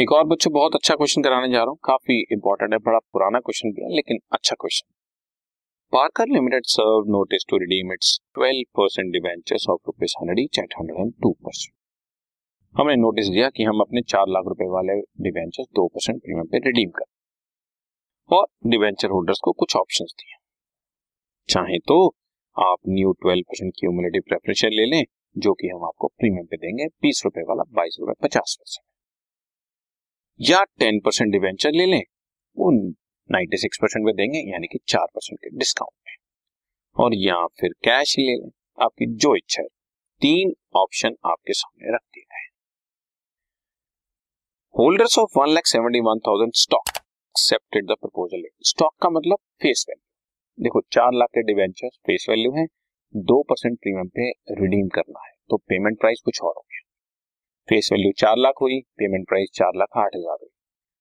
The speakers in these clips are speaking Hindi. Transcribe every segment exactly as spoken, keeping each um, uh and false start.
एक और बच्चों बहुत अच्छा क्वेश्चन कराने जा रहा हूँ, काफी इंपॉर्टेंट है, बड़ा पुराना क्वेश्चन भी है लेकिन अच्छा question. Parker limited serve notice to redeem its twelve percent debentures of rupees hundred each at hundred and two percent. हमने नोटिस दिया कि हम अपने चार लाख रुपए वाले डिबेंचर्स दो परसेंट प्रीमियम पे रिडीम कर और डिबेंचर होल्डर्स को कुछ ऑप्शंस दिए, चाहे तो आप new twelve percent cumulative preference ले लें जो कि हम आपको प्रीमियम पे देंगे बीस रुपए वाला बाईस रुपए पचास परसेंट, या टेन परसेंट डिबेंचर ले लें वो छियानवे परसेंट में देंगे यानी कि चार परसेंट के डिस्काउंट में, और या फिर कैश ले लें, आपकी जो इच्छा है। तीन ऑप्शन आपके सामने रख दिए गए। Holders of one lakh seventy one thousand stock accepted the proposal. Stock का मतलब फेस वैल्यू। देखो चार लाख के डिवेंचर फेस वैल्यू है, दो परसेंट प्रीमियम पे रिडीम करना है तो पेमेंट प्राइस कुछ और हो गया। फेस वैल्यू चार लाख हुई, पेमेंट प्राइस चार लाख आठ हजार हुई,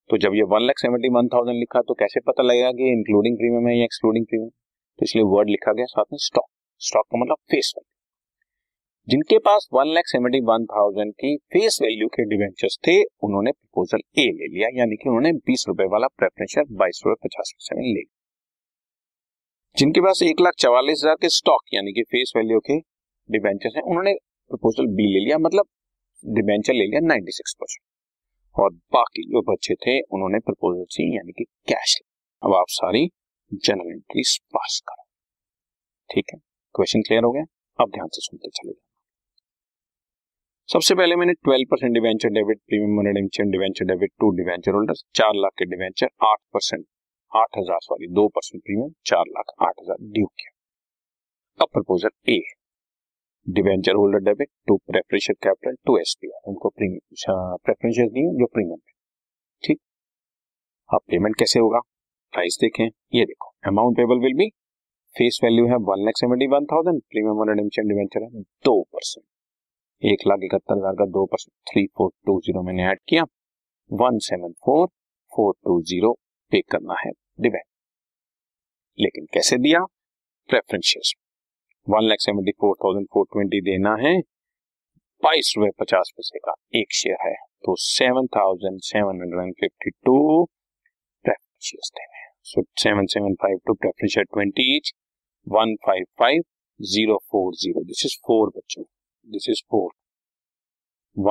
तो जब ये one lakh seventy one thousand लिखा तो कैसे पता लगेगा कि इंक्लूडिंग प्रीमियम है या एक्सक्लूडिंग प्रीमियम, तो इसलिए वर्ड लिखा गया साथ में स्टॉक। स्टॉक का मतलब फेस वैल्यू। जिनके पास one lakh seventy one thousand की फेस वैल्यू के डिवेंचर्स थे उन्होंने प्रपोजल ए ले लिया यानी कि उन्होंने बीस रुपए वाला प्रेफरेंस शेयर बाईस रुपए पचास पैसे में ले लिया। जिनके पास एक लाख चवालीस हजार के स्टॉक यानी कि फेस वैल्यू के डिवेंचर्स हैं उन्होंने प्रपोजल बी ले लिया, मतलब डिवेंचर ले लिया नाइन्टी सिक्स परसेंट, और बाकी जो बच्चे थे उन्होंने प्रपोजल सी यानी कि कैश। अब आप सारी जनरल एंट्रीज पास करो, ठीक है, क्वेश्चन क्लियर हो गया। अब ध्यान से सुनते चले जाओ। सबसे पहले मैंने twelve percent debenture debit premium redemption debenture debit to debenture holders, चार लाख के डिवेंचर आठ परसेंट आठ हजार सॉरी दो परसेंट प्रीमियम चार लाख आठ हजार ड्यू किया। अब proposal A, debenture holder debit to preferential capital to SPR, उनको प्रेफरेंशियल दिए जो प्रीमियम पे, ठीक। अब पेमेंट कैसे होगा, प्राइस देखें, ये देखो amount payable will be, face value है one lakh seventy one thousand, premium और रिडेम्पशन डिवेंचर है दो परसेंट एक लाख इकहत्तर हजार का दो percent three four two zero मैंने ऐड किया, one seven four four two zero पे करना है डिवेंचर, लेकिन कैसे दिया preferential one lakh seventy four thousand four twenty देना है, बाईस रुपए पचास पैसे का एक शेयर है तो seven thousand seven hundred and fifty two preference देने हैं, so seven seven five two preference share twenty each one five five zero four zero, this is four बच्चों, this is four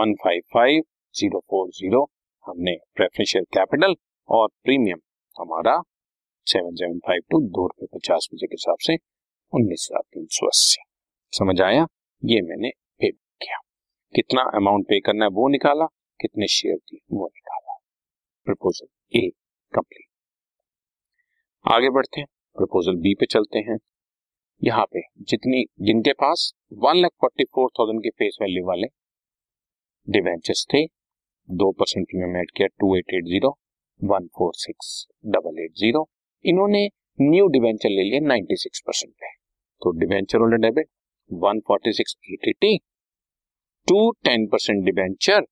one five five zero four zero हमने प्रेफरेंस शेयर कैपिटल और प्रीमियम हमारा सेवन सेवन फाइव टू दो रुपए पचास पैसे के हिसाब से उन्नीस हजार तीन सौ अस्सी। समझ आया, ये मैंने पे किया, कितना अमाउंट पे करना है वो निकाला, कितने शेयर दिए वो निकाला। Proposal A complete. आगे बढ़ते हैं, प्रपोजल बी पे चलते हैं। यहाँ पे जितनी जिनके पास one lakh forty four thousand के फेस वैल्यू वाले डिवेंचर्स थे दो परसेंट प्रीमियम ऐड किया two eight eight zero one four six double eight zero, इन्होंने न्यू डिवेंचर ले लिए छियानवे परसेंट पे, तो debenture holder debit one four six eight eight to ten percent debenture,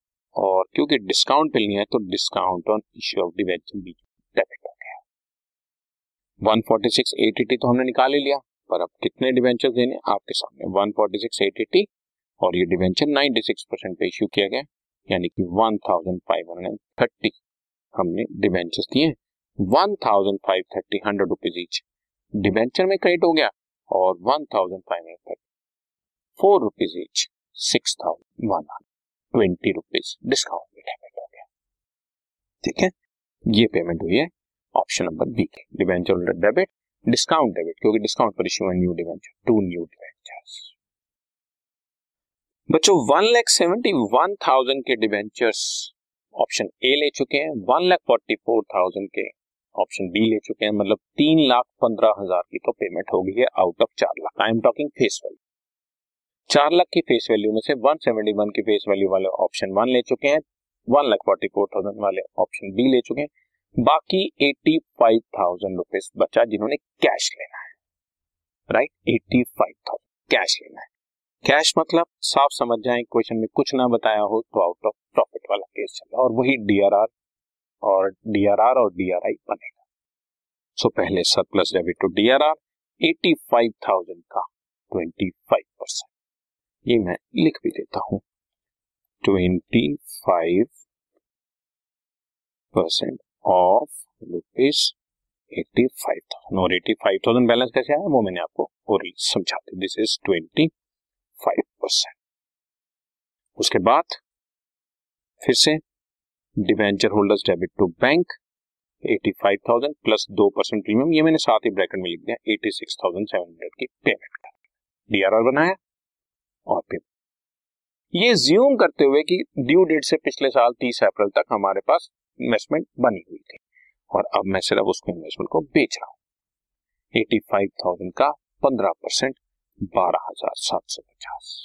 और क्योंकि डिस्काउंट पे लिया है तो discount on issue of debenture भी डेबिट हो गया। One four six eight eight तो हमने निकाल ही लिया, पर अब कितने डिवेंचर देने आपके सामने one four six eight eight, और ये डिवेंचर छियानवे परसेंट पे इश्यू किया गया यानी कि पंद्रह सौ तीस हमने डिवेंचर दिए, पंद्रह सौ तीस हंड्रेड रुपीज ईच डिवेंचर में क्रेडिट हो गया और पंद्रह सौ तीस four rupees each six thousand one hundred twenty rupees discount में डेबिट हो गया, ठीक है। ये पेमेंट हुई है ऑप्शन नंबर बी के, debenture holder debit discount debit क्योंकि डिस्काउंट पर इश्यू है new debenture to new debentures. बच्चों one lakh seventy one thousand के डिवेंचर्स ऑप्शन ए ले चुके हैं, one lakh forty four thousand के ऑप्शन बी ले चुके हैं, मतलब तीन लाख पंद्रह हजार की तो पेमेंट हो गई है आउट ऑफ चार lakh. I am talking face value, चार लाख की फेस वैल्यू में से वन सेवेंटी वन की फेस वैल्यू वाले ऑप्शन वन ले चुके हैं, one lakh forty four thousand वाले ऑप्शन बी ले चुके हैं, बाकी एट्टी फाइव थाउजेंड रुपीज बचा जिन्होंने कैश लेना है, right, eighty five thousand cash लेना है। कैश मतलब साफ समझ जाए क्वेश्चन में कुछ ना बताया हो तो आउट ऑफ प्रॉफिट वाला केस चला और वही डीआरआर और डीआरआर और डीआरआई बनेगा। सो पहले सरप्लस डेबिट टू डीआरआर पचासी हज़ार का पच्चीस परसेंट, ये मैं लिख भी देता हूं, पच्चीस percent of rupees eighty five thousand. और एटी फाइव थाउजेंड बैलेंस कैसे आया वो मैंने आपको और समझा दिया। This is twenty five percent. उसके बाद फिर से debenture holders debit to bank eighty five thousand plus दो परसेंट प्रीमियम, ये मैंने साथ ही ब्रैकेट में लिख दिया छियासी हज़ार सात सौ की पेमेंट कर डीआरआर बनाया। और पेमेंट ये ज्यूम करते हुए कि ड्यू डेट से पिछले साल तीस अप्रैल तक हमारे पास इन्वेस्टमेंट बनी हुई थी और अब मैं सिर्फ उसको इन्वेस्टमेंट को बेच रहा हूं। एटी फाइव थाउजेंड का पंद्रह परसेंट बारह हज़ार सात सौ पचास।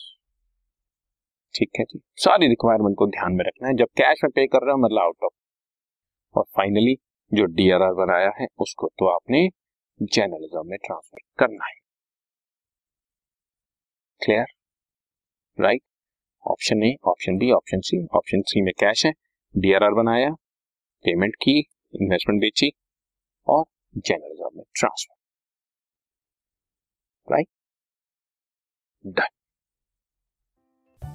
ठीक है जी, सारी रिक्वायरमेंट को ध्यान में रखना है जब कैश में पे कर रहे हो, मतलब आउट ऑफ। और फाइनली जो डीआरआर बनाया है उसको तो आपने जर्नलिज्म में ट्रांसफर करना है। Clear right? Option A, option B, option C. Option C में कैश है, डीआरआर बनाया, पेमेंट की, इन्वेस्टमेंट बेची और जर्नलिज्म में ट्रांसफर। Right done.